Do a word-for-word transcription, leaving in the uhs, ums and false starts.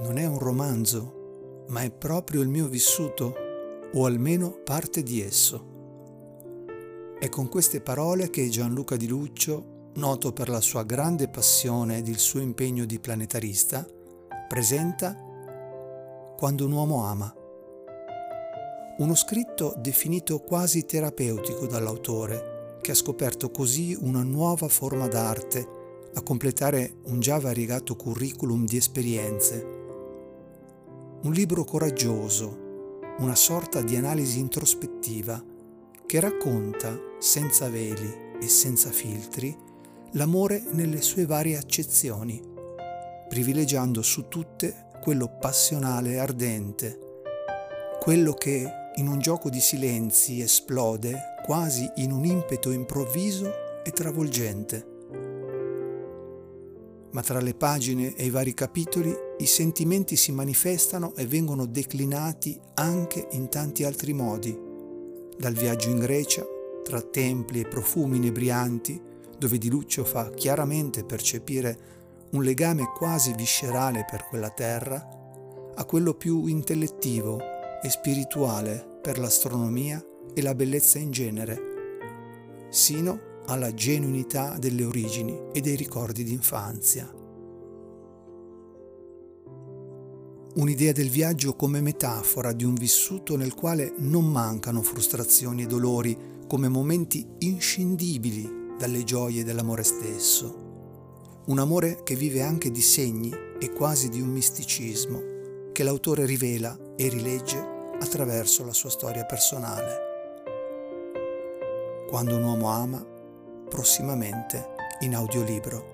non è un romanzo, ma è proprio il mio vissuto, o almeno parte di esso. È con queste parole che Gianluca Di Luccio, noto per la sua grande passione ed il suo impegno di planetarista, presenta Quando un uomo ama. Uno scritto definito quasi terapeutico dall'autore, che ha scoperto così una nuova forma d'arte a completare un già variegato curriculum di esperienze. Un libro coraggioso, una sorta di analisi introspettiva che racconta, senza veli e senza filtri, l'amore nelle sue varie accezioni, privilegiando su tutte quello passionale e ardente, quello che in un gioco di silenzi esplode quasi in un impeto improvviso e travolgente. Ma tra le pagine e i vari capitoli i sentimenti si manifestano e vengono declinati anche in tanti altri modi, dal viaggio in Grecia, tra templi e profumi inebrianti, dove Di Luccio fa chiaramente percepire un legame quasi viscerale per quella terra, a quello più intellettivo e spirituale per l'astronomia e la bellezza in genere, sino alla genuinità delle origini e dei ricordi d'infanzia. Un'idea del viaggio come metafora di un vissuto nel quale non mancano frustrazioni e dolori, come momenti inscindibili dalle gioie dell'amore stesso. Un amore che vive anche di segni e quasi di un misticismo, che l'autore rivela e rilegge attraverso la sua storia personale. Quando un uomo ama, prossimamente in audiolibro.